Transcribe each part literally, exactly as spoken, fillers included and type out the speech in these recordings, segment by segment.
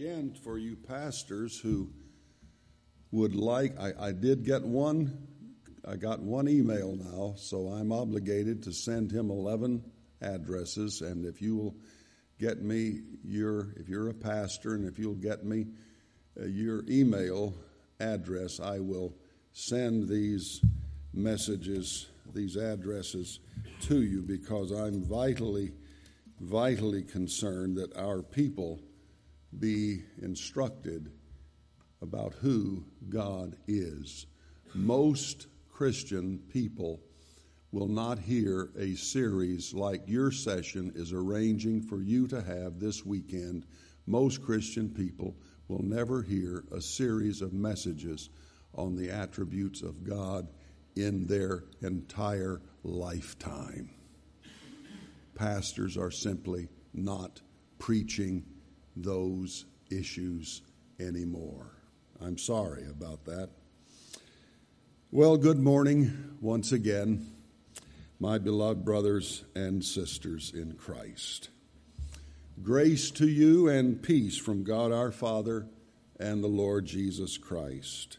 again for you pastors who would like, I, I did get one, I got one email now, so I'm obligated to send him eleven addresses, and if you will get me your, if you're a pastor and if you'll get me uh, your email address, I will send these messages, these addresses to you, because I'm vitally, vitally concerned that our people be instructed about who God is. Most Christian people will not hear a series like your session is arranging for you to have this weekend. Most Christian people will never hear a series of messages on the attributes of God in their entire lifetime. Pastors are simply not preaching those issues anymore. I'm sorry about that. Well, good morning once again, my beloved brothers and sisters in Christ. Grace to you and peace from God our Father and the Lord Jesus Christ.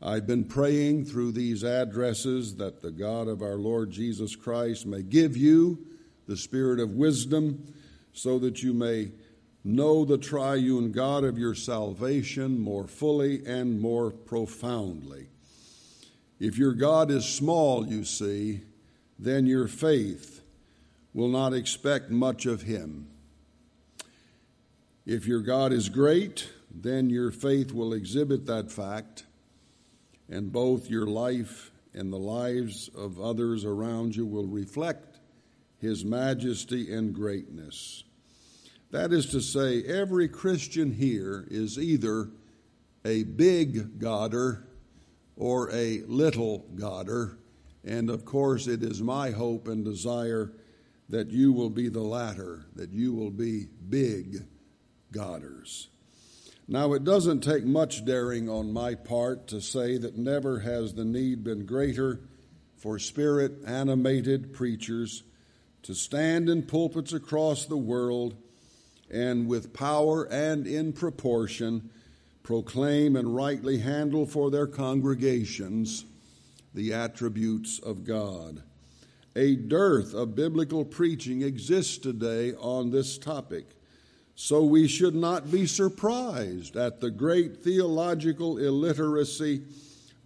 I've been praying through these addresses that the God of our Lord Jesus Christ may give you the spirit of wisdom so that you may know the triune God of your salvation more fully and more profoundly. If your God is small, you see, then your faith will not expect much of him. If your God is great, then your faith will exhibit that fact, and both your life and the lives of others around you will reflect his majesty and greatness. That is to say, every Christian here is either a big Godder or a little Godder, and of course it is my hope and desire that you will be the latter, that you will be big Godders. Now, it doesn't take much daring on my part to say that never has the need been greater for spirit-animated preachers to stand in pulpits across the world and with power and in proportion proclaim and rightly handle for their congregations the attributes of God. A dearth of biblical preaching exists today on this topic, so we should not be surprised at the great theological illiteracy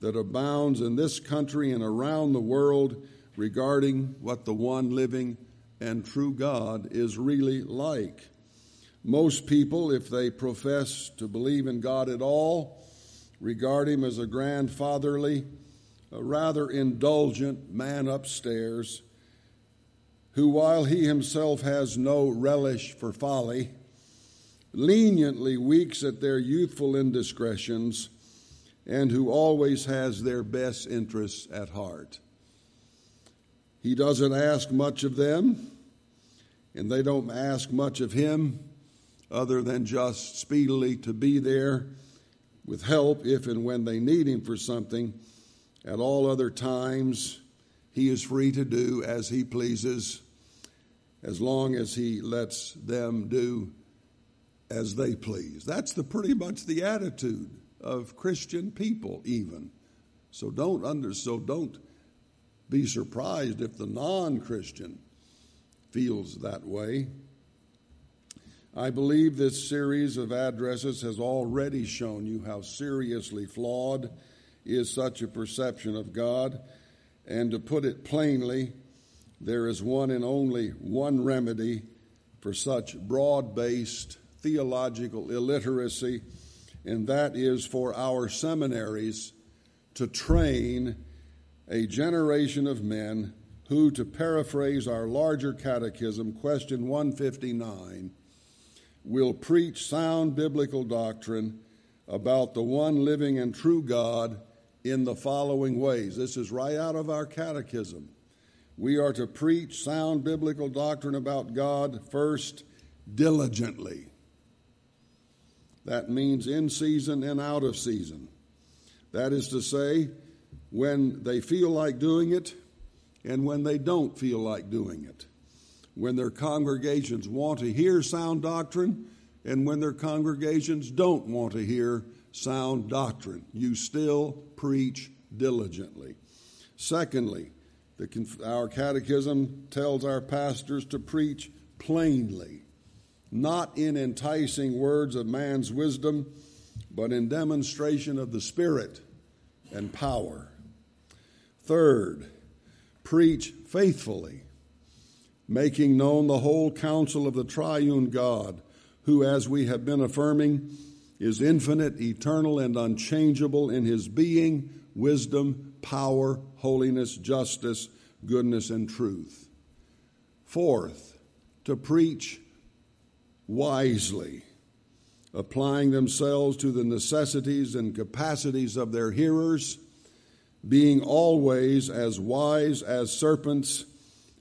that abounds in this country and around the world regarding what the one living and true God is really like. Most people, if they profess to believe in God at all, regard him as a grandfatherly, a rather indulgent man upstairs, who, while he himself has no relish for folly, leniently winks at their youthful indiscretions, and who always has their best interests at heart. He doesn't ask much of them, and they don't ask much of him, other than just speedily to be there with help if and when they need him for something. At all other times, he is free to do as he pleases, as long as he lets them do as they please. That's the pretty much the attitude of Christian people even. So don't under, so don't be surprised if the non-Christian feels that way. I believe this series of addresses has already shown you how seriously flawed is such a perception of God, and to put it plainly, there is one and only one remedy for such broad-based theological illiteracy, and that is for our seminaries to train a generation of men who, to paraphrase our larger catechism, question one fifty-nine, will preach sound biblical doctrine about the one living and true God in the following ways. This is right out of our catechism. We are to preach sound biblical doctrine about God first diligently. That means in season and out of season. That is to say, when they feel like doing it and when they don't feel like doing it. When their congregations want to hear sound doctrine and when their congregations don't want to hear sound doctrine, you still preach diligently. Secondly, the, our catechism tells our pastors to preach plainly, not in enticing words of man's wisdom, but in demonstration of the Spirit and power. Third, preach faithfully, making known the whole counsel of the triune God, who, as we have been affirming, is infinite, eternal, and unchangeable in his being, wisdom, power, holiness, justice, goodness, and truth. Fourth, to preach wisely, applying themselves to the necessities and capacities of their hearers, being always as wise as serpents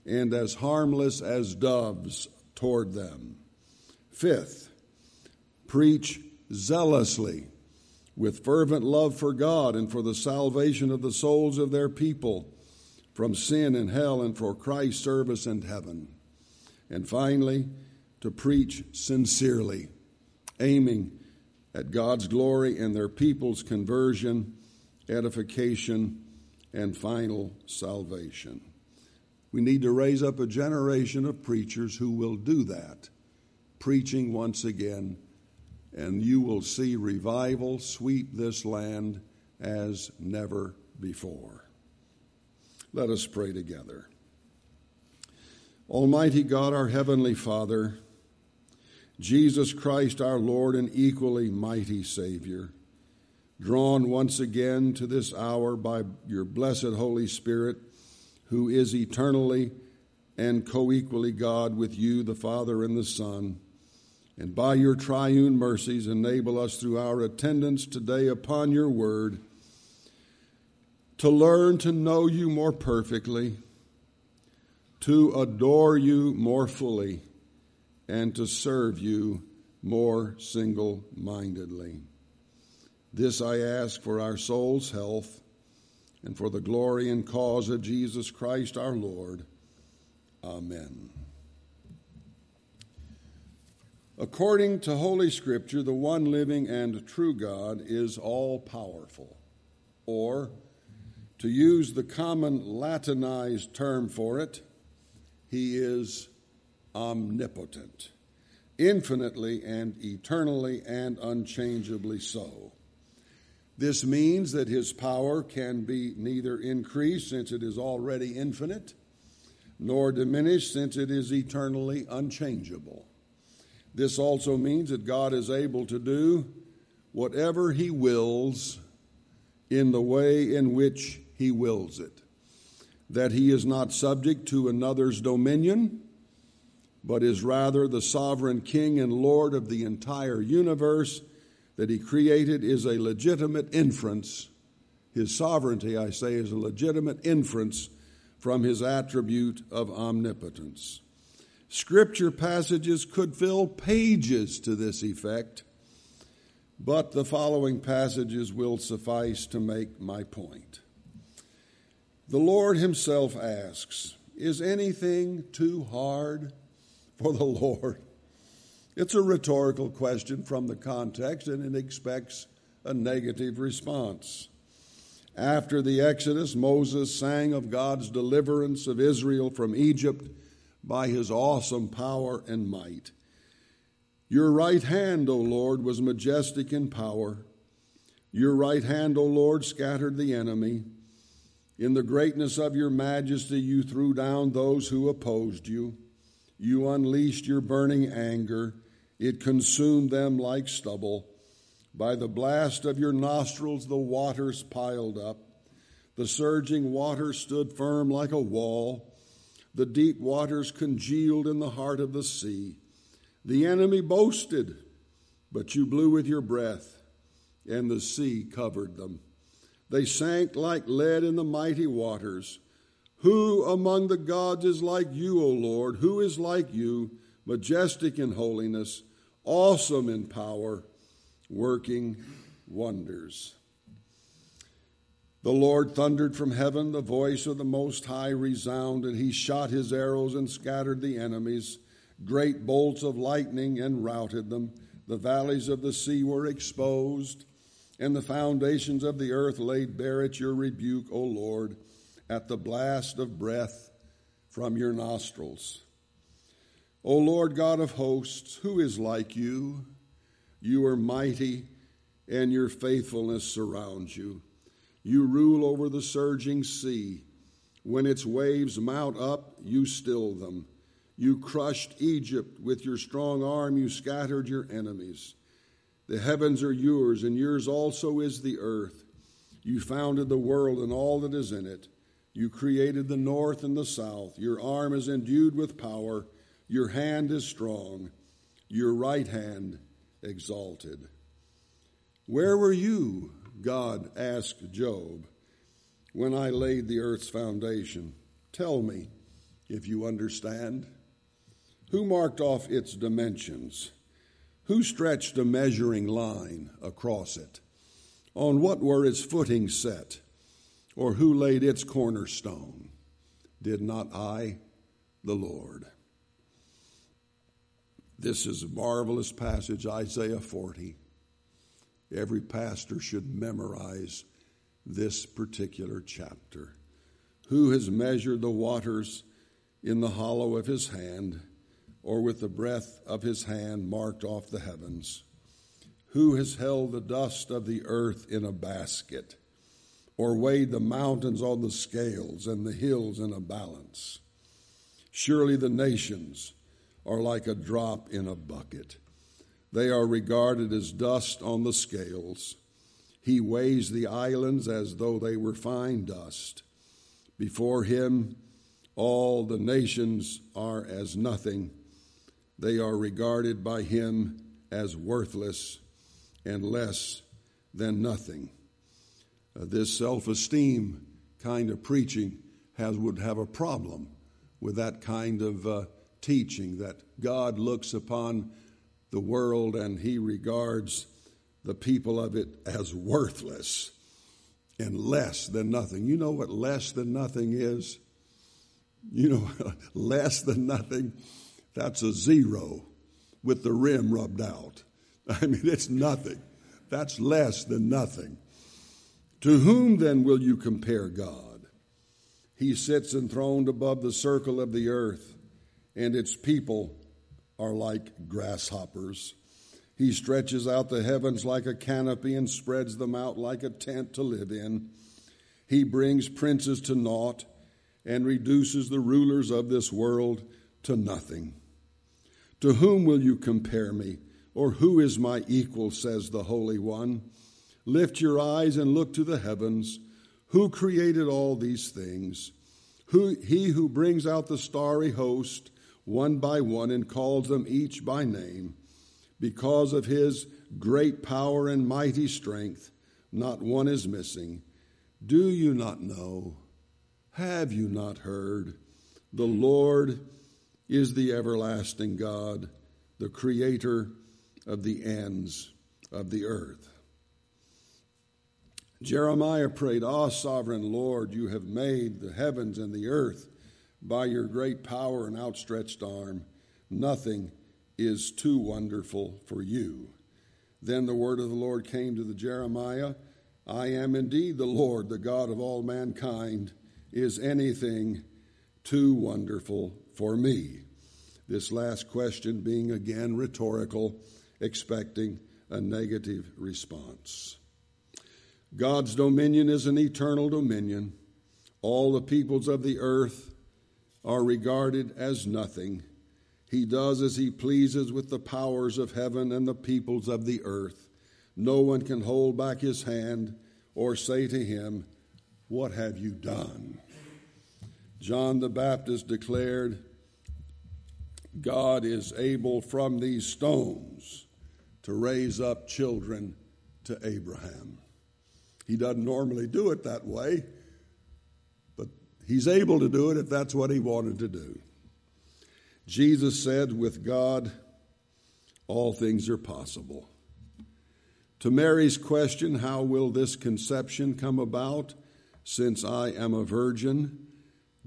and as harmless as doves toward them. Fifth, preach zealously, with fervent love for God and for the salvation of the souls of their people, from sin and hell and for Christ's service and heaven. And finally, to preach sincerely, aiming at God's glory and their people's conversion, edification, and final salvation. We need to raise up a generation of preachers who will do that, preaching once again, and you will see revival sweep this land as never before. Let us pray together. Almighty God, our Heavenly Father, Jesus Christ, our Lord and equally mighty Savior, drawn once again to this hour by your blessed Holy Spirit, who is eternally and co-equally God with you, the Father and the Son, and by your triune mercies enable us through our attendance today upon your word to learn to know you more perfectly, to adore you more fully, and to serve you more single-mindedly. This I ask for our soul's health and for the glory and cause of Jesus Christ our Lord. Amen. According to Holy Scripture, the one living and true God is all-powerful, or, to use the common Latinized term for it, he is omnipotent, infinitely and eternally and unchangeably so. This means that his power can be neither increased, since it is already infinite, nor diminished, since it is eternally unchangeable. This also means that God is able to do whatever he wills in the way in which he wills it, that he is not subject to another's dominion, but is rather the sovereign king and lord of the entire universe that he created is a legitimate inference. His sovereignty, I say, is a legitimate inference from his attribute of omnipotence. Scripture passages could fill pages to this effect, but the following passages will suffice to make my point. The Lord himself asks, "Is anything too hard for the Lord?" It's a rhetorical question from the context, and it expects a negative response. After the Exodus, Moses sang of God's deliverance of Israel from Egypt by his awesome power and might. Your right hand, O Lord, was majestic in power. Your right hand, O Lord, scattered the enemy. In the greatness of your majesty, you threw down those who opposed you. You unleashed your burning anger. It consumed them like stubble. By the blast of your nostrils, the waters piled up. The surging waters stood firm like a wall. The deep waters congealed in the heart of the sea. The enemy boasted, but you blew with your breath, and the sea covered them. They sank like lead in the mighty waters. Who among the gods is like you, O Lord? Who is like you, majestic in holiness, awesome in power, working wonders? The Lord thundered from heaven, the voice of the Most High resounded. He shot his arrows and scattered the enemies, great bolts of lightning and routed them. The valleys of the sea were exposed, and the foundations of the earth laid bare at your rebuke, O Lord, at the blast of breath from your nostrils. O Lord God of hosts, who is like you? You are mighty, and your faithfulness surrounds you. You rule over the surging sea. When its waves mount up, you still them. You crushed Egypt with your strong arm. You scattered your enemies. The heavens are yours, and yours also is the earth. You founded the world and all that is in it. You created the north and the south. Your arm is endued with power. Your hand is strong. Your right hand exalted. Where were you, God asked Job, when I laid the earth's foundation? Tell me, if you understand. Who marked off its dimensions? Who stretched a measuring line across it? On what were its footings set? Or who laid its cornerstone? Did not I, the Lord? This is a marvelous passage, Isaiah forty. Every pastor should memorize this particular chapter. Who has measured the waters in the hollow of his hand, or with the breath of his hand marked off the heavens? Who has held the dust of the earth in a basket, or weighed the mountains on the scales and the hills in a balance? Surely the nations are like a drop in a bucket. They are regarded as dust on the scales. He weighs the islands as though they were fine dust. Before him, all the nations are as nothing. They are regarded by him as worthless and less than nothing. Uh, this self-esteem kind of preaching has would have a problem with that kind of uh, teaching, that God looks upon the world and he regards the people of it as worthless and less than nothing. You know what less than nothing is? You know, less than nothing, that's a zero with the rim rubbed out. I mean, it's nothing. That's less than nothing. To whom then will you compare God? He sits enthroned above the circle of the earth, and its people are like grasshoppers. He stretches out the heavens like a canopy and spreads them out like a tent to live in. He brings princes to naught and reduces the rulers of this world to nothing. To whom will you compare me, or who is my equal, says the Holy One? Lift your eyes and look to the heavens. Who created all these things? Who, he who brings out the starry host one by one and calls them each by name. Because of his great power and mighty strength, not one is missing. Do you not know? Have you not heard? The Lord is the everlasting God, the creator of the ends of the earth. Jeremiah prayed, Ah, sovereign Lord, you have made the heavens and the earth by your great power and outstretched arm. Nothing is too wonderful for you. Then the word of the Lord came to the Jeremiah, I am indeed the Lord, the God of all mankind. Is anything too wonderful for me? This last question being again rhetorical, expecting a negative response. God's dominion is an eternal dominion. All the peoples of the earth are regarded as nothing. He does as he pleases with the powers of heaven and the peoples of the earth. No one can hold back his hand or say to him, What have you done? John the Baptist declared, God is able from these stones to raise up children to Abraham. He doesn't normally do it that way, but he's able to do it if that's what he wanted to do. Jesus said, with God, all things are possible. To Mary's question, how will this conception come about? Since I am a virgin,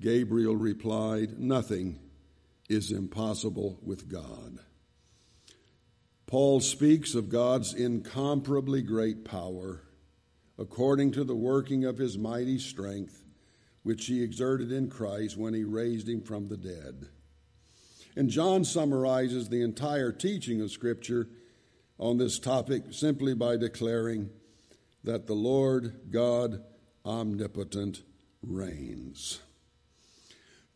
Gabriel replied, nothing is impossible with God. Paul speaks of God's incomparably great power, according to the working of his mighty strength, which he exerted in Christ when he raised him from the dead. And John summarizes the entire teaching of Scripture on this topic simply by declaring that the Lord God omnipotent reigns.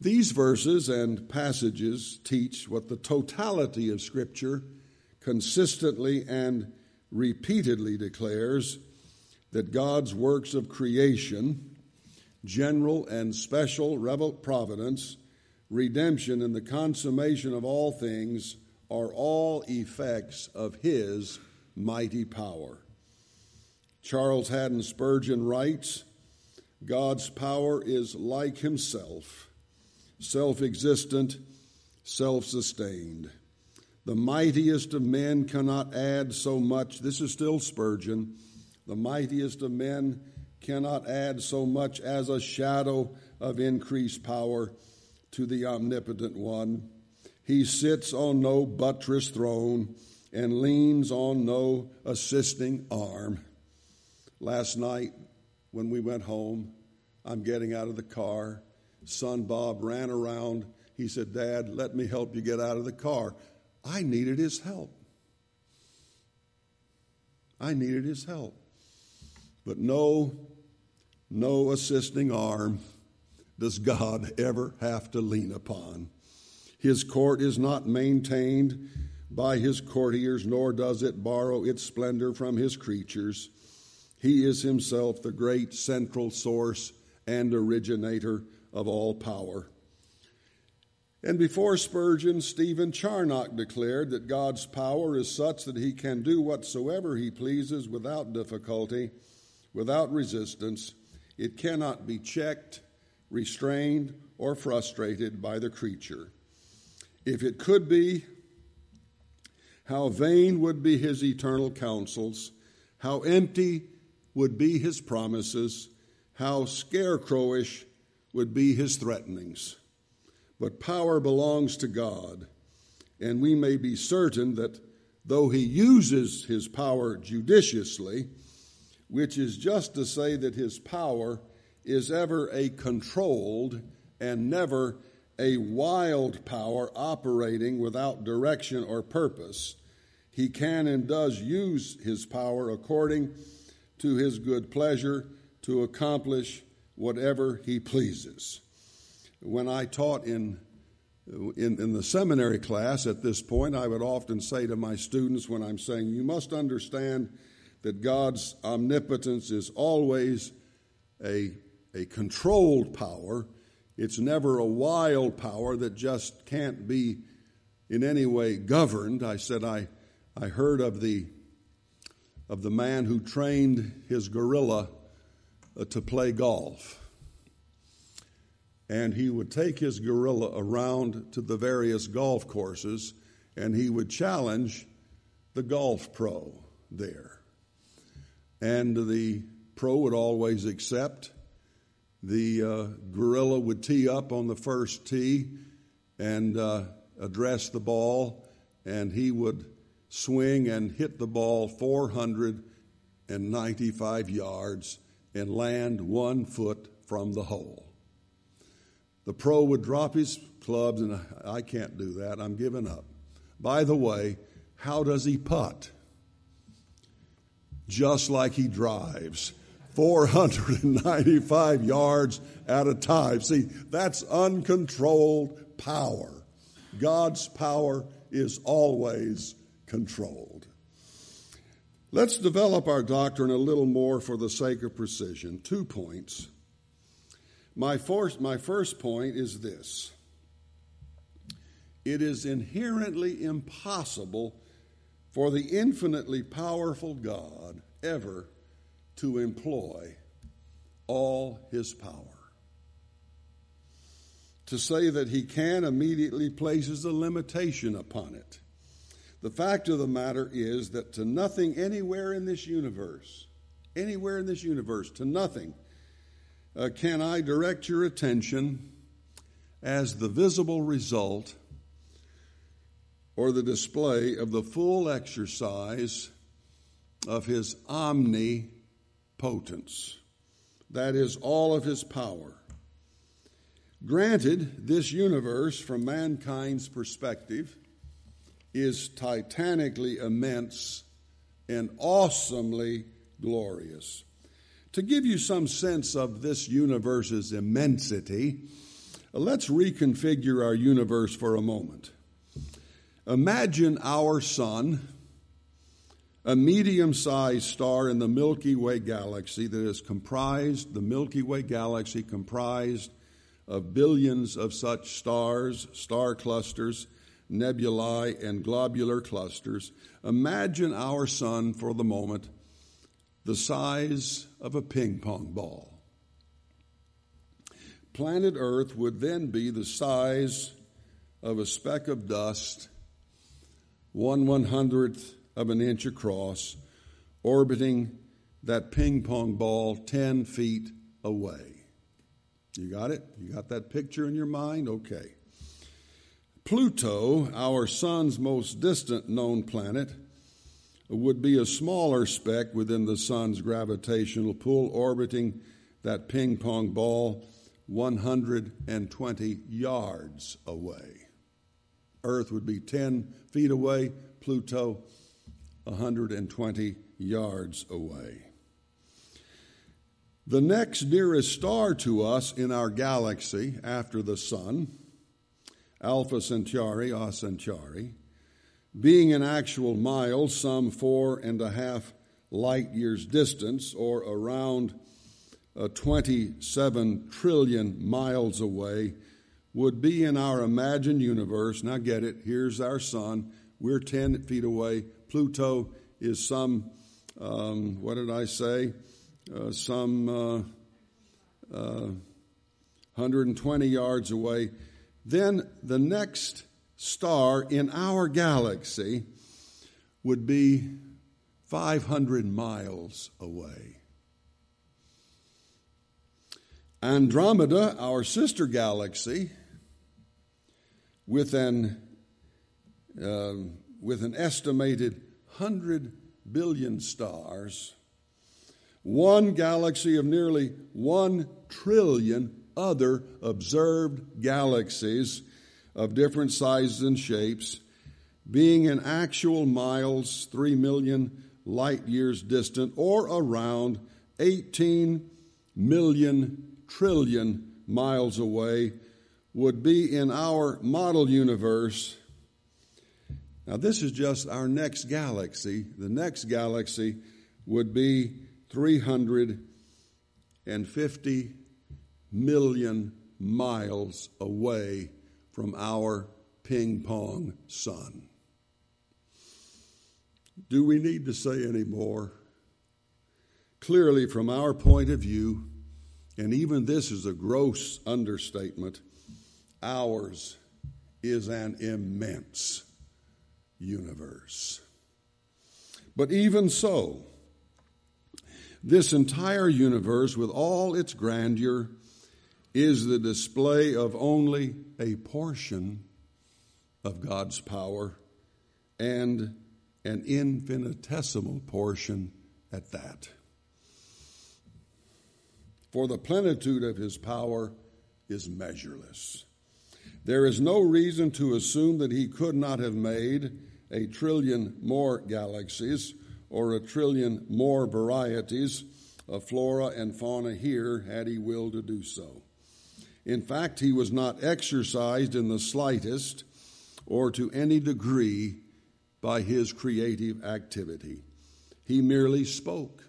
These verses and passages teach what the totality of Scripture consistently and repeatedly declares, that God's works of creation, general and special providence, redemption, and the consummation of all things are all effects of his mighty power. Charles Haddon Spurgeon writes, God's power is like himself, self-existent, self-sustained. The mightiest of men cannot add so much. This is still Spurgeon. The mightiest of men cannot add so much as a shadow of increased power to the omnipotent one. He sits on no buttress throne and leans on no assisting arm. Last night when we went home, I'm getting out of the car. Son Bob ran around. He said, Dad, let me help you get out of the car. I needed his help. I needed his help. But no, no assisting arm does God ever have to lean upon. His court is not maintained by his courtiers, nor does it borrow its splendor from his creatures. He is himself the great central source and originator of all power. And before Spurgeon, Stephen Charnock declared that God's power is such that he can do whatsoever he pleases without difficulty, without resistance. It cannot be checked, restrained, or frustrated by the creature. If it could be, how vain would be his eternal counsels, how empty would be his promises, how scarecrowish would be his threatenings. But power belongs to God, and we may be certain that though he uses his power judiciously, which is just to say that his power is ever a controlled and never a wild power operating without direction or purpose, he can and does use his power according to his good pleasure to accomplish whatever he pleases. When I taught in, in in the seminary class at this point, I would often say to my students when I'm saying, you must understand that God's omnipotence is always a, a controlled power. It's never a wild power that just can't be in any way governed. I said I I heard of the of the man who trained his gorilla uh, to play golf. And he would take his gorilla around to the various golf courses, and he would challenge the golf pro there. And the pro would always accept. The uh, gorilla would tee up on the first tee and uh, address the ball, and he would swing and hit the ball four hundred ninety-five yards and land one foot from the hole. The pro would drop his clubs, and I can't do that. I'm giving up. By the way, how does he putt? Just like he drives. four hundred ninety-five yards at a time. See, that's uncontrolled power. God's power is always controlled. Let's develop our doctrine a little more for the sake of precision. Two points. My first, my first point is this. It is inherently impossible for the infinitely powerful God ever to employ all his power. To say that he can immediately places a limitation upon it. The fact of the matter is that to nothing anywhere in this universe, anywhere in this universe, to nothing, uh, can I direct your attention as the visible result or the display of the full exercise of his omnipotence, that is, all of his power. Granted, this universe, from mankind's perspective, is titanically immense and awesomely glorious. To give you some sense of this universe's immensity, let's reconfigure our universe for a moment. Imagine our sun, a medium-sized star in the Milky Way galaxy that is comprised, the Milky Way galaxy comprised of billions of such stars, star clusters, nebulae, and globular clusters. Imagine our sun for the moment the size of a ping-pong ball. Planet Earth would then be the size of a speck of dust, one one-hundredth of an inch across, orbiting that ping-pong ball ten feet away. You got it? You got that picture in your mind? Okay. Pluto, our sun's most distant known planet, would be a smaller speck within the sun's gravitational pull, orbiting that ping-pong ball one hundred twenty yards away. Earth would be ten feet away, Pluto one hundred twenty yards away. The next nearest star to us in our galaxy after the sun, Alpha Centauri, A Centauri, being in actual miles, some four and a half light years distance, or around uh, twenty-seven trillion miles away, would be in our imagined universe. Now get it, here's our sun, we're ten feet away. Pluto is some, um, what did I say? Uh, some uh, uh, one hundred twenty yards away. Then the next star in our galaxy would be five hundred miles away. Andromeda, our sister galaxy, with an uh, with an estimated one hundred billion stars, one galaxy of nearly one trillion other observed galaxies of different sizes and shapes, being in actual miles, three million light years distant, or around eighteen million trillion miles away, would be in our model universe. Now, this is just our next galaxy. The next galaxy would be three hundred fifty million miles away from our ping-pong sun. Do we need to say any more? Clearly, from our point of view, and even this is a gross understatement, ours is an immense universe. But even so, this entire universe, with all its grandeur, is the display of only a portion of God's power, and an infinitesimal portion at that. For the plenitude of his power is measureless. There is no reason to assume that he could not have made a trillion more galaxies, or a trillion more varieties of flora and fauna here, had he willed to do so. In fact, he was not exercised in the slightest or to any degree by his creative activity. He merely spoke,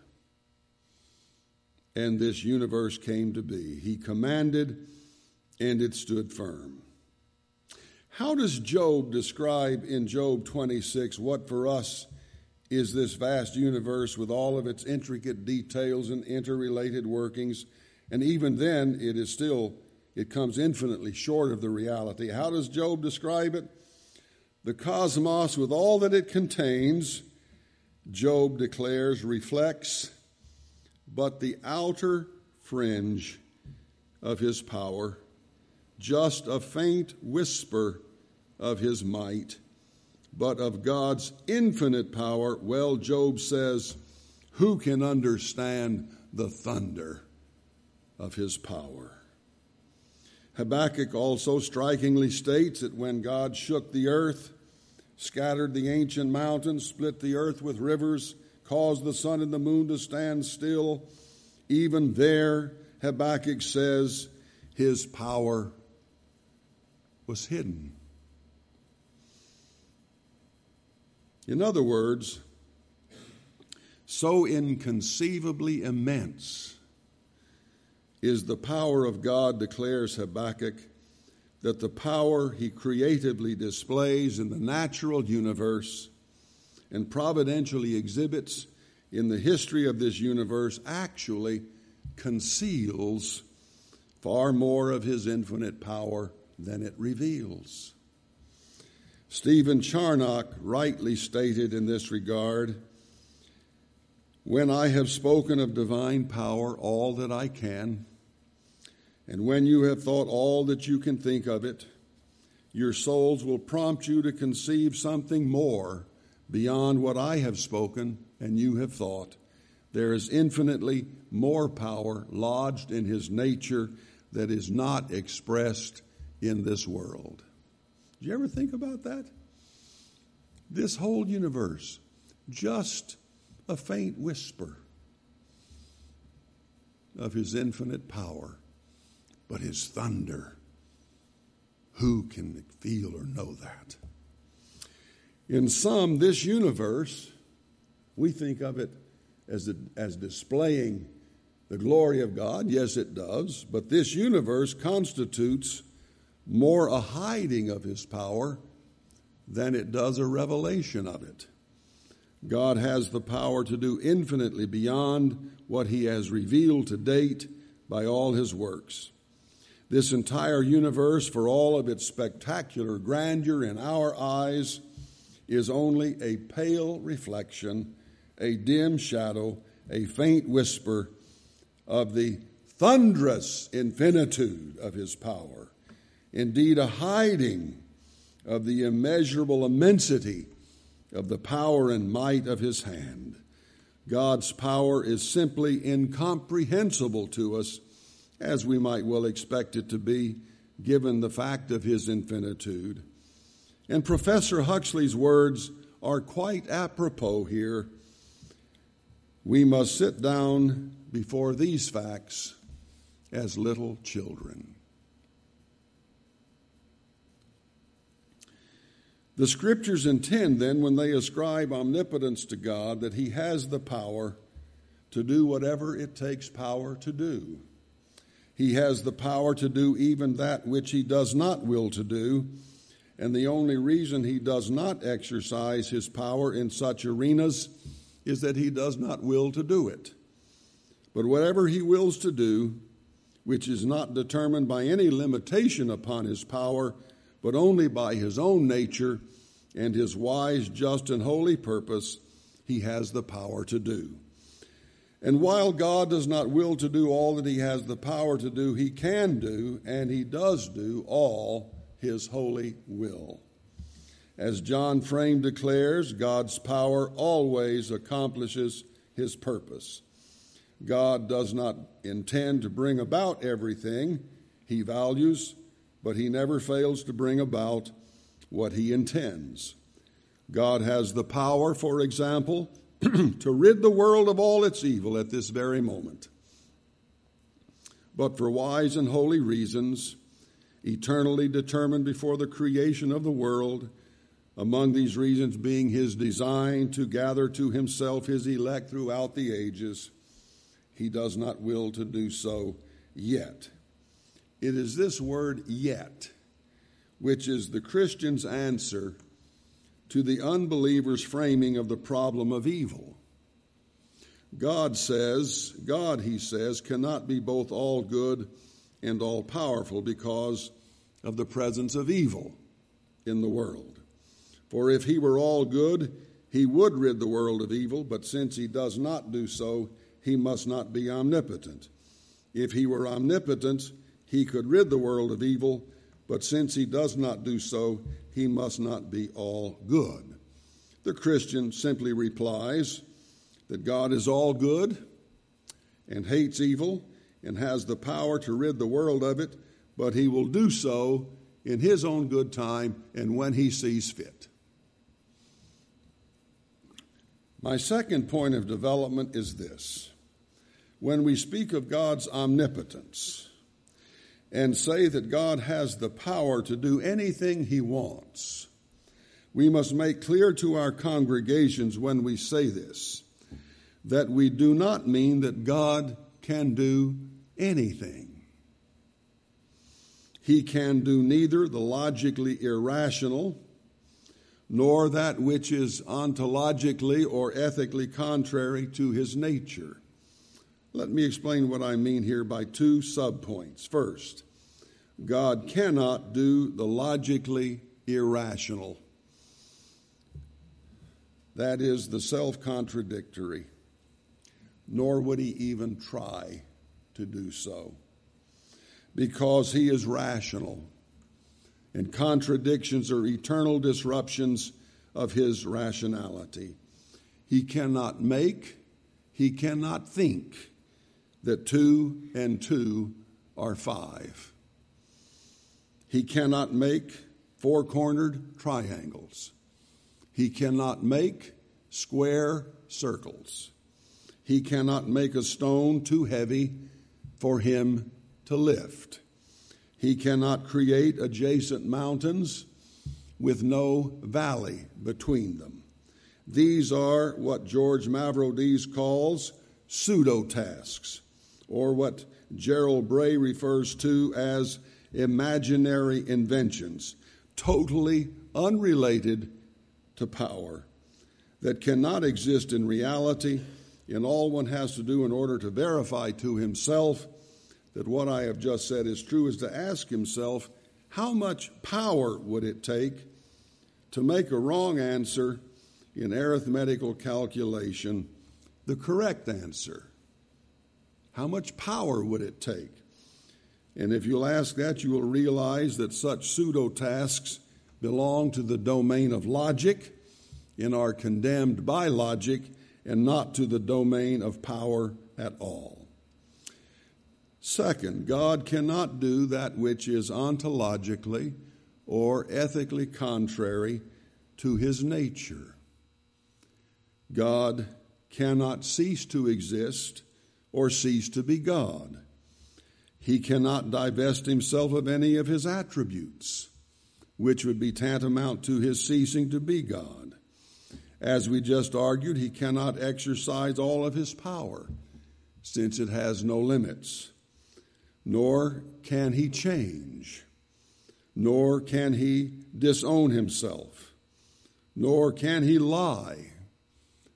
and this universe came to be. He commanded, and it stood firm. How does Job describe in Job twenty-six what for us is this vast universe with all of its intricate details and interrelated workings? And even then, it is still, it comes infinitely short of the reality. How does Job describe it? The cosmos, with all that it contains, Job declares, reflects but the outer fringe of his power, just a faint whisper of his might, but of God's infinite power. Well, Job says, who can understand the thunder of his power? Habakkuk also strikingly states that when God shook the earth, scattered the ancient mountains, split the earth with rivers, caused the sun and the moon to stand still, even there, Habakkuk says, his power was hidden. In other words, so inconceivably immense is the power of God, declares Habakkuk, that the power he creatively displays in the natural universe and providentially exhibits in the history of this universe actually conceals far more of his infinite power than it reveals. Stephen Charnock rightly stated in this regard, when I have spoken of divine power all that I can, and when you have thought all that you can think of it, your souls will prompt you to conceive something more beyond what I have spoken and you have thought. There is infinitely more power lodged in his nature that is not expressed in this world. Did you ever think about that? This whole universe, just a faint whisper of his infinite power. But his thunder, who can feel or know that? In sum, this universe, we think of it as, a, as displaying the glory of God. Yes, it does. But this universe constitutes more a hiding of his power than it does a revelation of it. God has the power to do infinitely beyond what he has revealed to date by all his works. This entire universe, for all of its spectacular grandeur in our eyes, is only a pale reflection, a dim shadow, a faint whisper of the thunderous infinitude of his power. Indeed, a hiding of the immeasurable immensity of the power and might of his hand. God's power is simply incomprehensible to us, as we might well expect it to be, given the fact of his infinitude. And Professor Huxley's words are quite apropos here. We must sit down before these facts as little children. The Scriptures intend then, when they ascribe omnipotence to God, that he has the power to do whatever it takes power to do. He has the power to do even that which he does not will to do, and the only reason he does not exercise his power in such arenas is that he does not will to do it. But whatever he wills to do, which is not determined by any limitation upon his power, but only by his own nature and his wise, just, and holy purpose, he has the power to do. And while God does not will to do all that he has the power to do, he can do, and he does do, all his holy will. As John Frame declares, God's power always accomplishes his purpose. God does not intend to bring about everything he values, but he never fails to bring about what he intends. God has the power, for example, to rid the world of all its evil at this very moment. But for wise and holy reasons, eternally determined before the creation of the world, among these reasons being his design to gather to himself his elect throughout the ages, he does not will to do so yet. It is this word yet, which is the Christian's answer to the unbeliever's framing of the problem of evil. God says, God, he says, cannot be both all good and all powerful because of the presence of evil in the world. For if he were all good, he would rid the world of evil, but since he does not do so, he must not be omnipotent. If he were omnipotent, he could rid the world of evil, but since he does not do so, he must not be all good. The Christian simply replies that God is all good and hates evil and has the power to rid the world of it, but he will do so in his own good time and when he sees fit. My second point of development is this. When we speak of God's omnipotence and say that God has the power to do anything he wants, we must make clear to our congregations when we say this, that we do not mean that God can do anything. He can do neither the logically irrational nor that which is ontologically or ethically contrary to his nature. Let me explain what I mean here by two subpoints. First, God cannot do the logically irrational. That is the self-contradictory, nor would he even try to do so, because he is rational, and contradictions are eternal disruptions of his rationality. He cannot make, he cannot think that two and two are five. He cannot make four-cornered triangles. He cannot make square circles. He cannot make a stone too heavy for him to lift. He cannot create adjacent mountains with no valley between them. These are what George Mavrodez calls pseudo-tasks, or what Gerald Bray refers to as imaginary inventions, totally unrelated to power, that cannot exist in reality, and all one has to do in order to verify to himself that what I have just said is true is to ask himself, how much power would it take to make a wrong answer in arithmetical calculation the correct answer? How much power would it take? And if you'll ask that, you will realize that such pseudo-tasks belong to the domain of logic and are condemned by logic and not to the domain of power at all. Second, God cannot do that which is ontologically or ethically contrary to his nature. God cannot cease to exist or cease to be God. He cannot divest himself of any of his attributes, which would be tantamount to his ceasing to be God. As we just argued, he cannot exercise all of his power, since it has no limits. Nor can he change, nor can he disown himself, nor can he lie,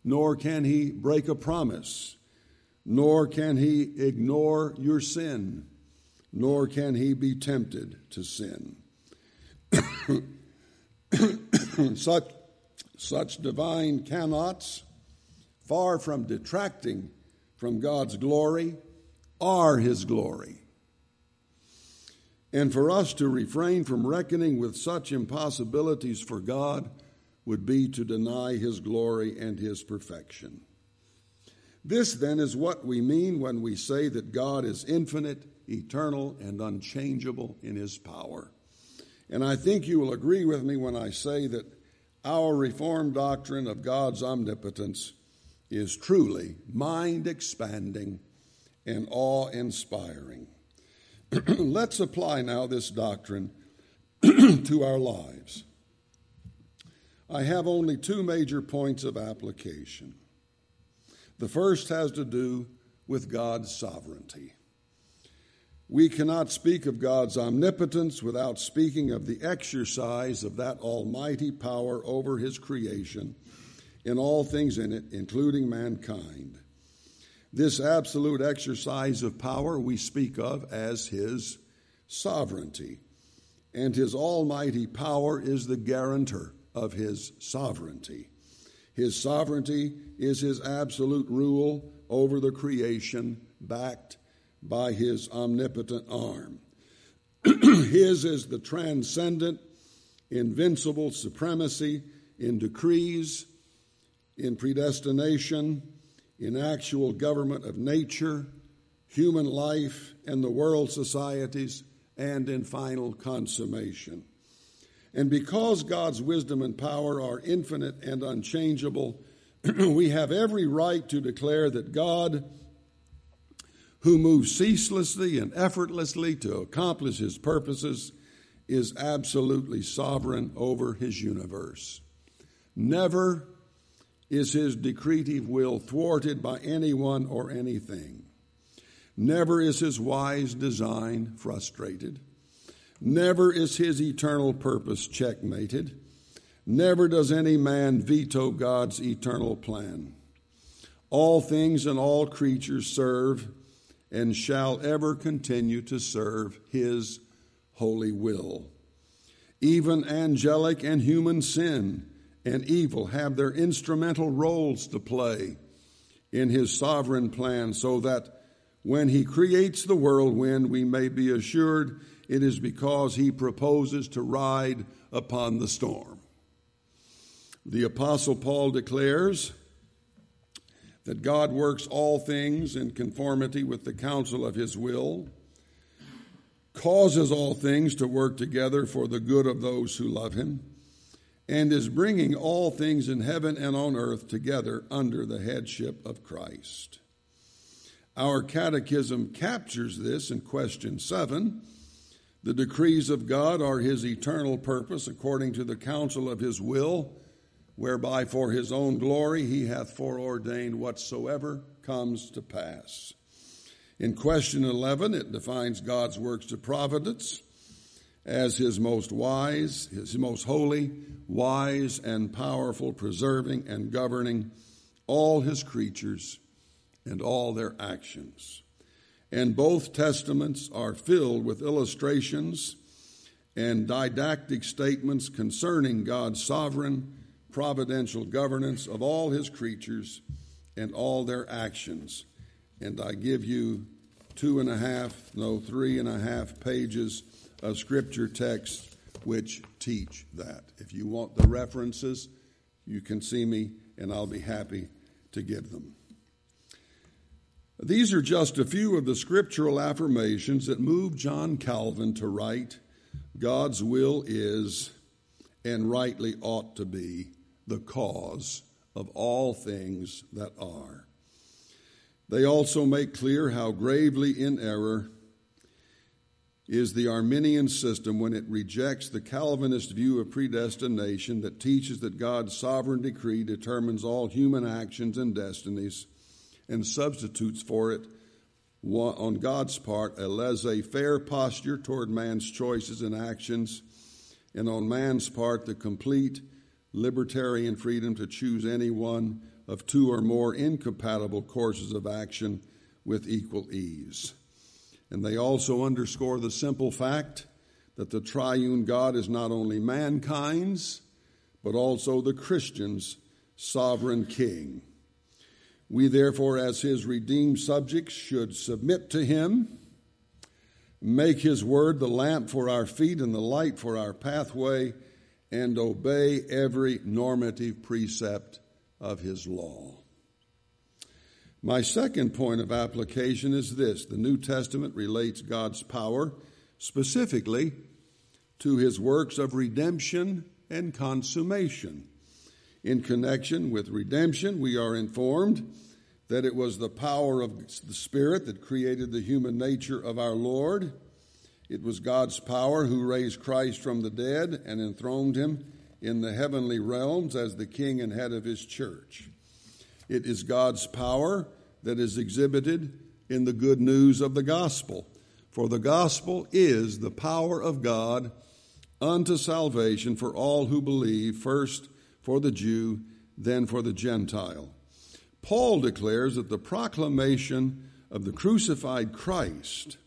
nor can he break a promise, nor can he ignore your sin, nor can he be tempted to sin. such, such divine cannots, far from detracting from God's glory, are his glory. And for us to refrain from reckoning with such impossibilities for God would be to deny his glory and his perfection. This, then, is what we mean when we say that God is infinite, eternal, and unchangeable in his power. And I think you will agree with me when I say that our Reformed doctrine of God's omnipotence is truly mind-expanding and awe-inspiring. Let's apply now this doctrine to our lives. I have only two major points of application. The first has to do with God's sovereignty. We cannot speak of God's omnipotence without speaking of the exercise of that almighty power over his creation in all things in it, including mankind. This absolute exercise of power we speak of as his sovereignty, and his almighty power is the guarantor of his sovereignty. His sovereignty is his absolute rule over the creation backed by his omnipotent arm. His is the transcendent, invincible supremacy in decrees, in predestination, in actual government of nature, human life, and the world societies, and in final consummation. And because God's wisdom and power are infinite and unchangeable, we have every right to declare that God, who moves ceaselessly and effortlessly to accomplish his purposes, is absolutely sovereign over his universe. Never is his decretive will thwarted by anyone or anything. Never is his wise design frustrated. Never is his eternal purpose checkmated. Never does any man veto God's eternal plan. All things and all creatures serve and shall ever continue to serve his holy will. Even angelic and human sin and evil have their instrumental roles to play in his sovereign plan, so that when he creates the whirlwind, we may be assured it is because he proposes to ride upon the storm. The Apostle Paul declares that God works all things in conformity with the counsel of his will, causes all things to work together for the good of those who love him, and is bringing all things in heaven and on earth together under the headship of Christ. Our catechism captures this in question seven. The decrees of God are his eternal purpose according to the counsel of his will, whereby for his own glory he hath foreordained whatsoever comes to pass. In question eleven, it defines God's works of providence as his most wise, his most holy, wise, and powerful, preserving and governing all his creatures and all their actions. And both testaments are filled with illustrations and didactic statements concerning God's sovereign, providential governance of all his creatures and all their actions. And I give you two and a half, no, three and a half pages of scripture texts which teach that. If you want the references, you can see me and I'll be happy to give them. These are just a few of the scriptural affirmations that moved John Calvin to write, God's will is, and rightly ought to be, the cause of all things that are. They also make clear how gravely in error is the Arminian system when it rejects the Calvinist view of predestination that teaches that God's sovereign decree determines all human actions and destinies, and substitutes for it, on God's part, a laissez-faire posture toward man's choices and actions, and on man's part, the complete libertarian freedom to choose any one of two or more incompatible courses of action with equal ease. And they also underscore the simple fact that the triune God is not only mankind's, but also the Christian's sovereign king. We therefore, as his redeemed subjects, should submit to him, make his word the lamp for our feet and the light for our pathway, and obey every normative precept of his law. My second point of application is this. The New Testament relates God's power specifically to his works of redemption and consummation. In connection with redemption, we are informed that it was the power of the Spirit that created the human nature of our Lord. It was God's power who raised Christ from the dead and enthroned him in the heavenly realms as the king and head of his church. It is God's power that is exhibited in the good news of the gospel. For the gospel is the power of God unto salvation for all who believe, first for the Jew, then for the Gentile. Paul declares that the proclamation of the crucified Christ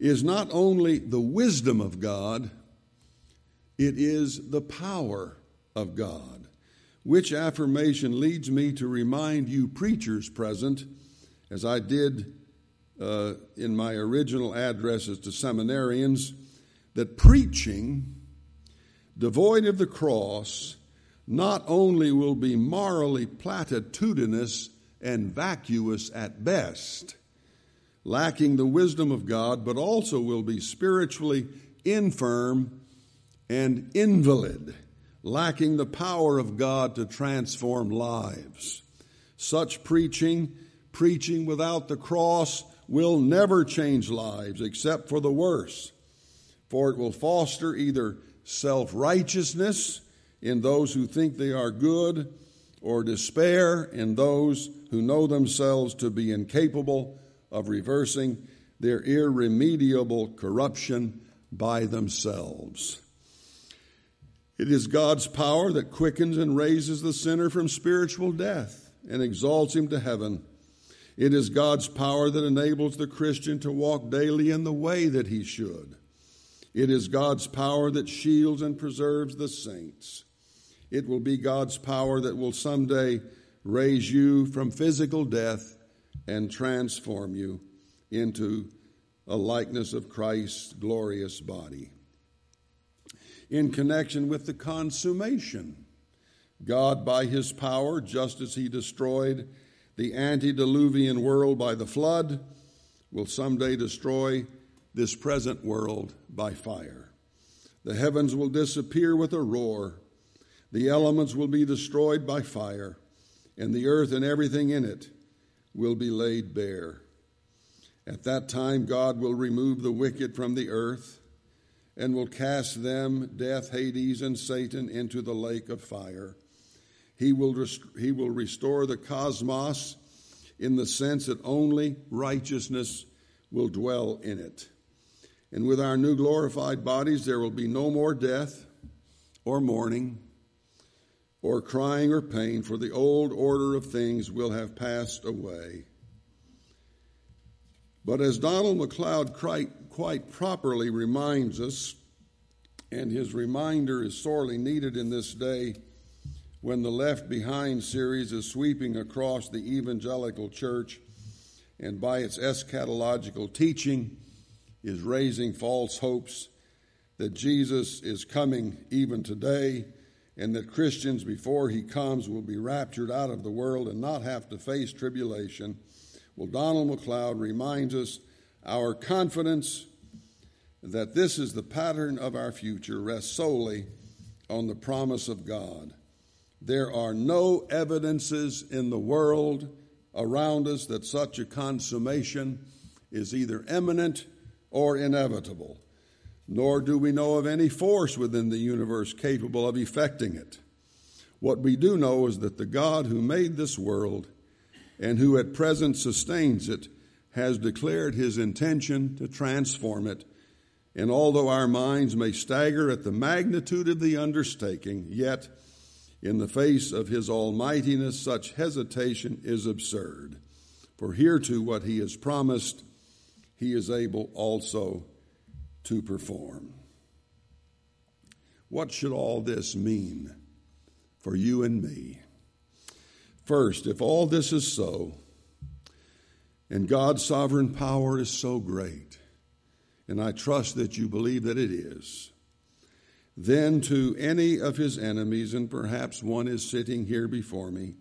is not only the wisdom of God, it is the power of God, which affirmation leads me to remind you preachers present, as I did uh, in my original addresses to seminarians, that preaching devoid of the cross not only will be morally platitudinous and vacuous at best, lacking the wisdom of God, but also will be spiritually infirm and invalid, lacking the power of God to transform lives. Such preaching, preaching without the cross, will never change lives except for the worse, for it will foster either self-righteousness in those who think they are good, or despair in those who know themselves to be incapable of reversing their irremediable corruption by themselves. It is God's power that quickens and raises the sinner from spiritual death and exalts him to heaven. It is God's power that enables the Christian to walk daily in the way that he should. It is God's power that shields and preserves the saints. It will be God's power that will someday raise you from physical death and transform you into a likeness of Christ's glorious body. In connection with the consummation, God, by his power, just as he destroyed the antediluvian world by the flood, will someday destroy this present world by fire. The heavens will disappear with a roar. The elements will be destroyed by fire, and the earth and everything in it will be laid bare. At that time, God will remove the wicked from the earth and will cast them, death, Hades, and Satan, into the lake of fire. He will rest- he will restore the cosmos in the sense that only righteousness will dwell in it. And with our new glorified bodies, there will be no more death or mourning or crying or pain, for the old order of things will have passed away. But as Donald McLeod quite, quite properly reminds us, and his reminder is sorely needed in this day when the Left Behind series is sweeping across the evangelical church and by its eschatological teaching is raising false hopes that Jesus is coming even today, and that Christians, before he comes, will be raptured out of the world and not have to face tribulation. Well, Donald McLeod reminds us our confidence that this is the pattern of our future rests solely on the promise of God. There are no evidences in the world around us that such a consummation is either imminent or inevitable, nor do we know of any force within the universe capable of effecting it. What we do know is that the God who made this world and who at present sustains it has declared his intention to transform it. And although our minds may stagger at the magnitude of the undertaking, yet in the face of his almightiness, such hesitation is absurd. For hereto what he has promised, he is able also to perform. What should all this mean for you and me? First, if all this is so, and God's sovereign power is so great, and I trust that you believe that it is, then to any of his enemies, and perhaps one is sitting here before me,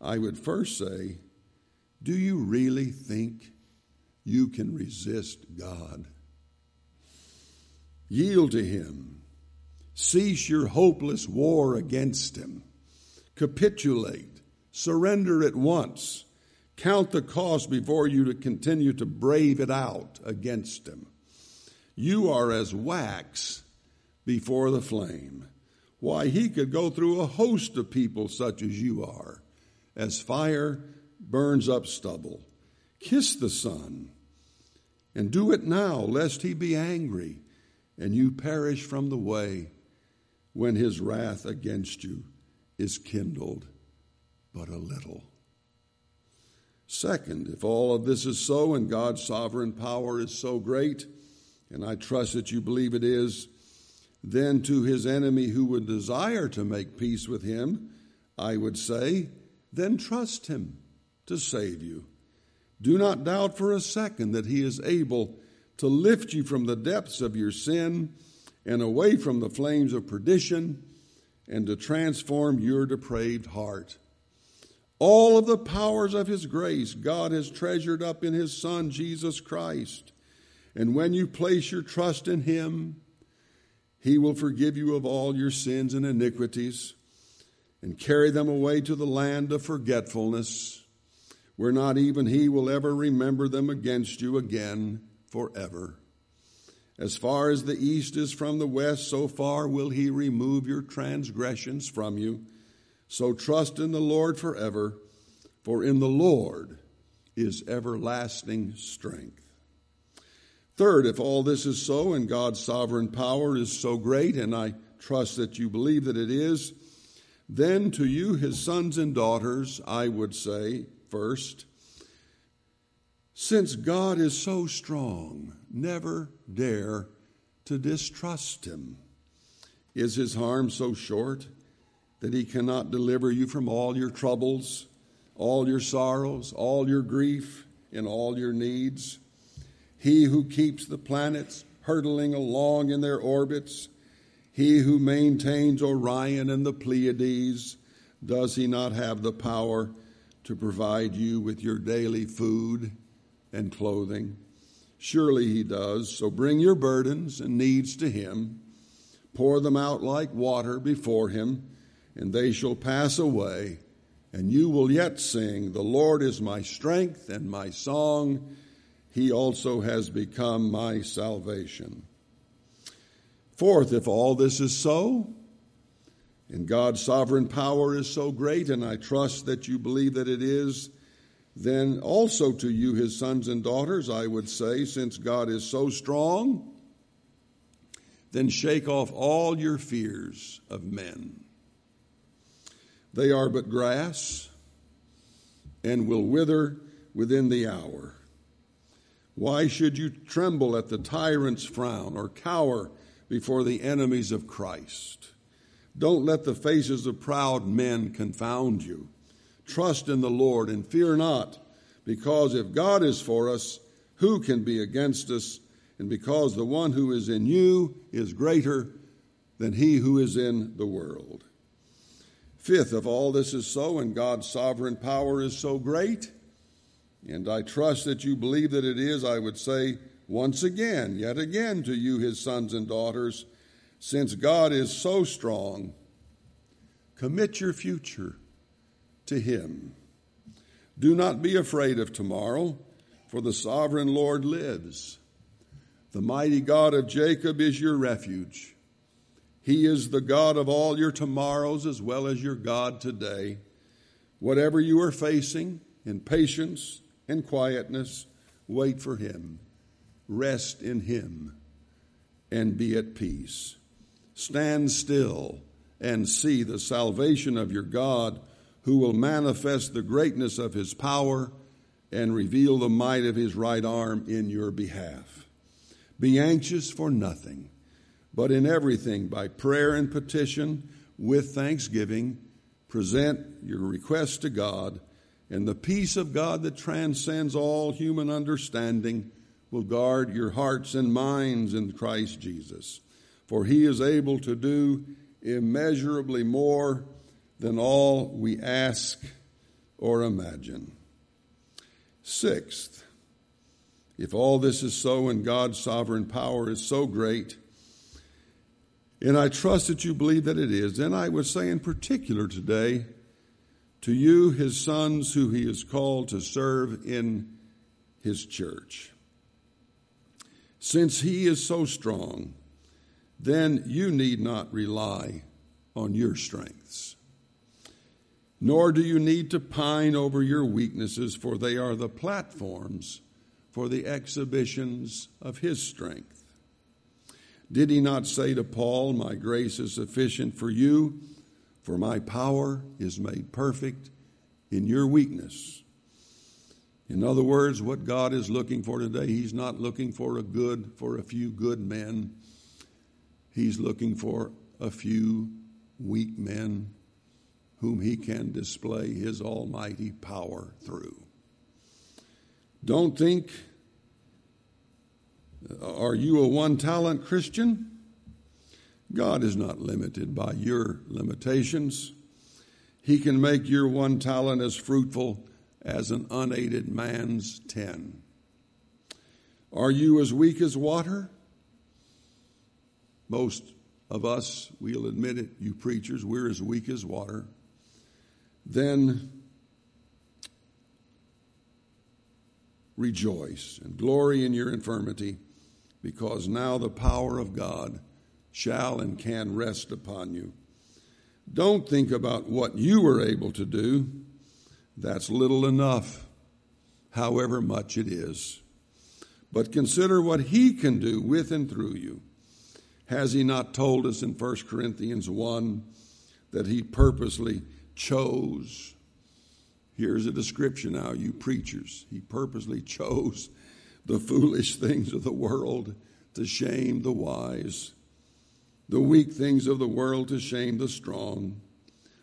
I would first say, do you really think you can resist God? Yield to him. Cease your hopeless war against him. Capitulate. Surrender at once. Count the cost before you to continue to brave it out against him. You are as wax before the flame. Why, he could go through a host of people such as you are, as fire burns up stubble. Kiss the Son, and do it now, lest he be angry and you perish from the way when his wrath against you is kindled but a little. Second, if all of this is so and God's sovereign power is so great, and I trust that you believe it is, then to his enemy who would desire to make peace with him, I would say, then trust him to save you. Do not doubt for a second that he is able to lift you from the depths of your sin and away from the flames of perdition, and to transform your depraved heart. All of the powers of his grace God has treasured up in his Son, Jesus Christ. And when you place your trust in him, he will forgive you of all your sins and iniquities and carry them away to the land of forgetfulness, where not even he will ever remember them against you again forever. As far as the east is from the west, so far will he remove your transgressions from you. So trust in the Lord forever, for in the Lord is everlasting strength. Third, if all this is so, and God's sovereign power is so great, and I trust that you believe that it is, then to you, his sons and daughters, I would say, first, since God is so strong, never dare to distrust him. Is his arm so short that he cannot deliver you from all your troubles, all your sorrows, all your grief, and all your needs? He who keeps the planets hurtling along in their orbits, he who maintains Orion and the Pleiades, does he not have the power to provide you with your daily food and clothing? Surely he does. So bring your burdens and needs to him. Pour them out like water before him, and they shall pass away, and you will yet sing, "The Lord is my strength and my song. He also has become my salvation." Fourth, if all this is so, and God's sovereign power is so great, and I trust that you believe that it is, then also to you, his sons and daughters, I would say, since God is so strong, then shake off all your fears of men. They are but grass and will wither within the hour. Why should you tremble at the tyrant's frown or cower before the enemies of Christ? Don't let the faces of proud men confound you. Trust in the Lord and fear not, because if God is for us, who can be against us? And because the one who is in you is greater than he who is in the world. Fifth, if all this is so and God's sovereign power is so great, and I trust that you believe that it is, I would say once again, yet again to you, his sons and daughters, since God is so strong, commit your future to him. Do not be afraid of tomorrow, for the sovereign Lord lives. The mighty God of Jacob is your refuge. He is the God of all your tomorrows as well as your God today. Whatever you are facing, in patience and quietness, wait for him. Rest in him and be at peace. Stand still and see the salvation of your God, who will manifest the greatness of his power and reveal the might of his right arm in your behalf. Be anxious for nothing, but in everything, by prayer and petition, with thanksgiving, present your requests to God, and the peace of God that transcends all human understanding will guard your hearts and minds in Christ Jesus. For he is able to do immeasurably more than all we ask or imagine. Sixth, if all this is so and God's sovereign power is so great, and I trust that you believe that it is, then I would say in particular today, to you, his sons, who he is called to serve in his church. Since he is so strong, then you need not rely on your strengths, nor do you need to pine over your weaknesses, for they are the platforms for the exhibitions of his strength. Did he not say to Paul, "My grace is sufficient for you, for my power is made perfect in your weakness"? In other words, what God is looking for today, he's not looking for a good, for a few good men. He's looking for a few weak men whom he can display his almighty power through. Don't think Are you a one-talent Christian? God is not limited by your limitations. He can make your one talent as fruitful as an unaided man's ten. Are you as weak as water? Most of us, we'll admit it, you preachers, we're as weak as water. Then rejoice and glory in your infirmity, because now the power of God shall and can rest upon you. Don't think about what you were able to do. That's little enough, however much it is. But consider what he can do with and through you. Has he not told us in First Corinthians one that he purposely chose? Here's a description now, you preachers. He purposely chose the foolish things of the world to shame the wise, the weak things of the world to shame the strong,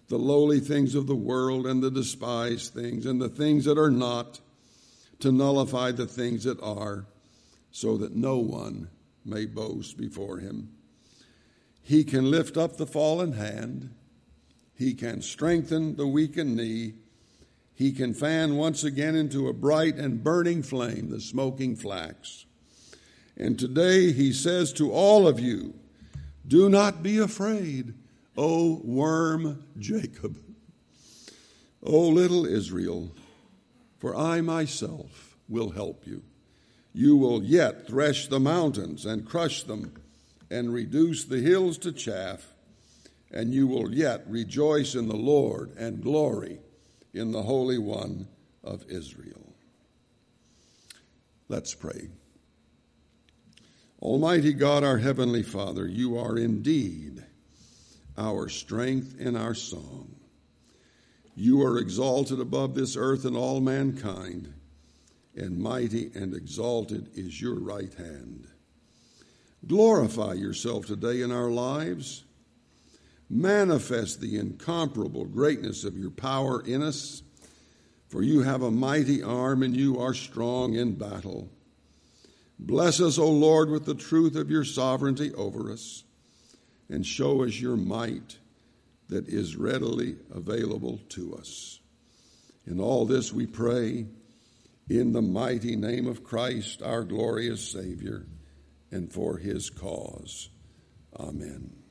the lowly things of the world and the despised things, and the things that are not, to nullify the things that are, so that no one may boast before him. He can lift up the fallen hand. He can strengthen the weakened knee. He can fan once again into a bright and burning flame the smoking flax. And today he says to all of you, do not be afraid, O worm Jacob, O little Israel, for I myself will help you. You will yet thresh the mountains and crush them and reduce the hills to chaff, and you will yet rejoice in the Lord and glory in the Holy One of Israel. Let's pray. Almighty God, our Heavenly Father, you are indeed our strength and our song. You are exalted above this earth and all mankind, and mighty and exalted is your right hand. Glorify yourself today in our lives. Manifest the incomparable greatness of your power in us, for you have a mighty arm and you are strong in battle. Bless us, O Lord, with the truth of your sovereignty over us, and show us your might that is readily available to us. In all this we pray in the mighty name of Christ, our glorious Savior, and for his cause. Amen.